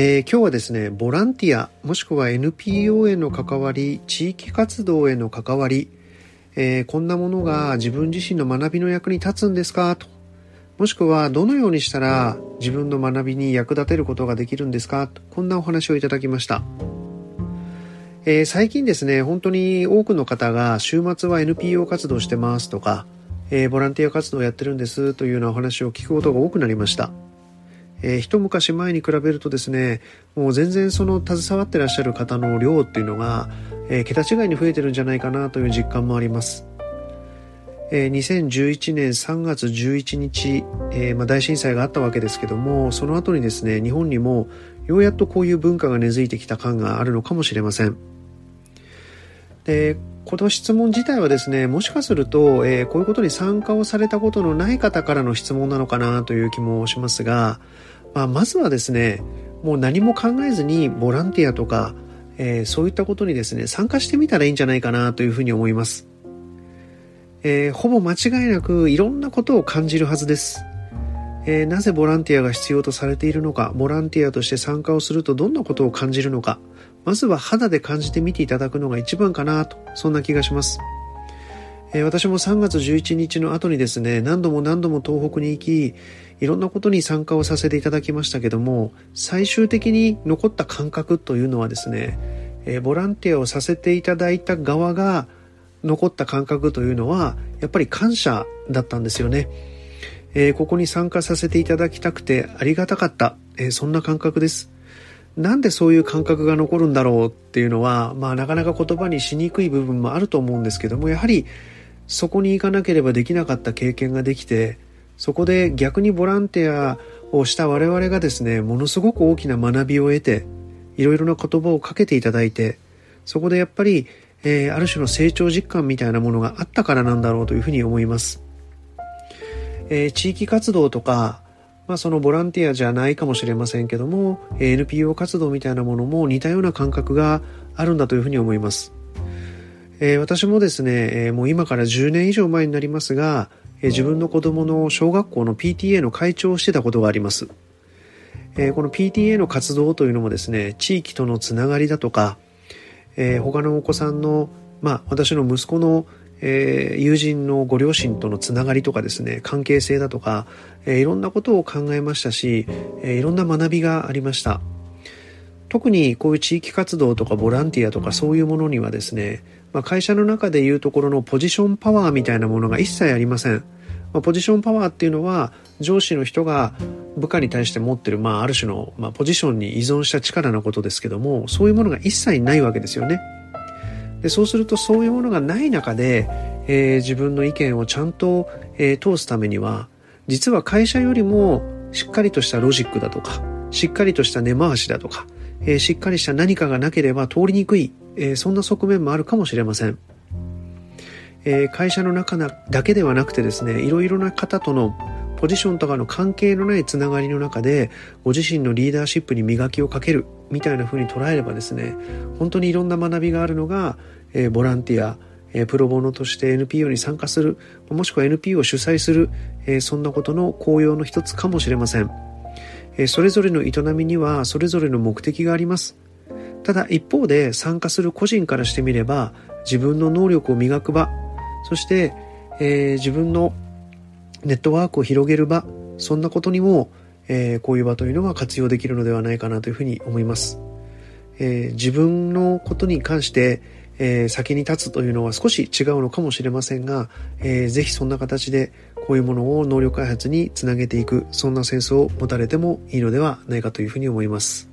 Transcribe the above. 今日はですね、ボランティアもしくは NPO への関わり、地域活動への関わり、こんなものが自分自身の学びの役に立つんですかと、もしくはどのようにしたら自分の学びに役立てることができるんですかと、こんなお話をいただきました。最近ですね、本当に多くの方が週末は NPO 活動してますとか、ボランティア活動やってるんですというようなお話を聞くことが多くなりました。一昔前に比べるとですね、もう全然その携わってらっしゃる方の量っていうのが、桁違いに増えてるんじゃないかなという実感もあります。2011年3月11日、大震災があったわけですけども、その後にですね、日本にもようやっとこういう文化が根付いてきた感があるのかもしれません。で、この質問自体はですね、もしかすると、こういうことに参加をされたことのない方からの質問なのかなという気もしますが、まずはですね、もう何も考えずにボランティアとか、そういったことにですね、参加してみたらいいんじゃないかなというふうに思います。ほぼ間違いなくいろんなことを感じるはずです。なぜボランティアが必要とされているのか、ボランティアとして参加をするとどんなことを感じるのか、まずは肌で感じてみていただくのが一番かなと、そんな気がします。私も3月11日の後にですね、何度も東北に行き、いろんなことに参加をさせていただきましたけども、最終的に残った感覚というのはですね、ボランティアをさせていただいた側が残った感覚というのはやっぱり感謝だったんですよね。ここに参加させていただきたくてありがたかった、そんな感覚です。なんでそういう感覚が残るんだろうっていうのは、なかなか言葉にしにくい部分もあると思うんですけども、やはりそこに行かなければできなかった経験ができて、そこで逆にボランティアをした我々がですね、ものすごく大きな学びを得て、いろいろな言葉をかけていただいて、そこでやっぱり、ある種の成長実感みたいなものがあったからなんだろうというふうに思います。地域活動とか、そのボランティアじゃないかもしれませんけども、NPO 活動みたいなものも似たような感覚があるんだというふうに思います。私もですね、もう今から10年以上前になりますが、自分の子供の小学校の PTA の会長をしてたことがあります。この PTA の活動というのもですね、地域とのつながりだとか、他のお子さんの、私の息子の友人のご両親とのつながりとかですね、関係性だとか、いろんなことを考えましたし、いろんな学びがありました。特にこういう地域活動とかボランティアとかそういうものにはですね、会社の中でいうところのポジションパワーみたいなものが一切ありません。ポジションパワーっていうのは、上司の人が部下に対して持ってる、ある種の、ポジションに依存した力のことですけども、そういうものが一切ないわけですよね。で、そうするとそういうものがない中で、自分の意見をちゃんと、通すためには、実は会社よりもしっかりとしたロジックだとか、しっかりとした根回しだとか、しっかりした何かがなければ通りにくい、そんな側面もあるかもしれません。会社の中だけではなくてですね、いろいろな方とのポジションとかの関係のないつながりの中で、ご自身のリーダーシップに磨きをかけるみたいな風に捉えればですね、本当にいろんな学びがあるのが、ボランティア、プロボノとして NPO に参加する、もしくは NPO を主催する、そんなことの効用の一つかもしれません。それぞれの営みにはそれぞれの目的があります。ただ一方で、参加する個人からしてみれば、自分の能力を磨く場、そして、自分のネットワークを広げる場、そんなことにも、こういう場というのが活用できるのではないかなというふうに思います。自分のことに関して、先に立つというのは少し違うのかもしれませんが、ぜひそんな形でこういうものを能力開発につなげていく、そんなセンスを持たれてもいいのではないかというふうに思います。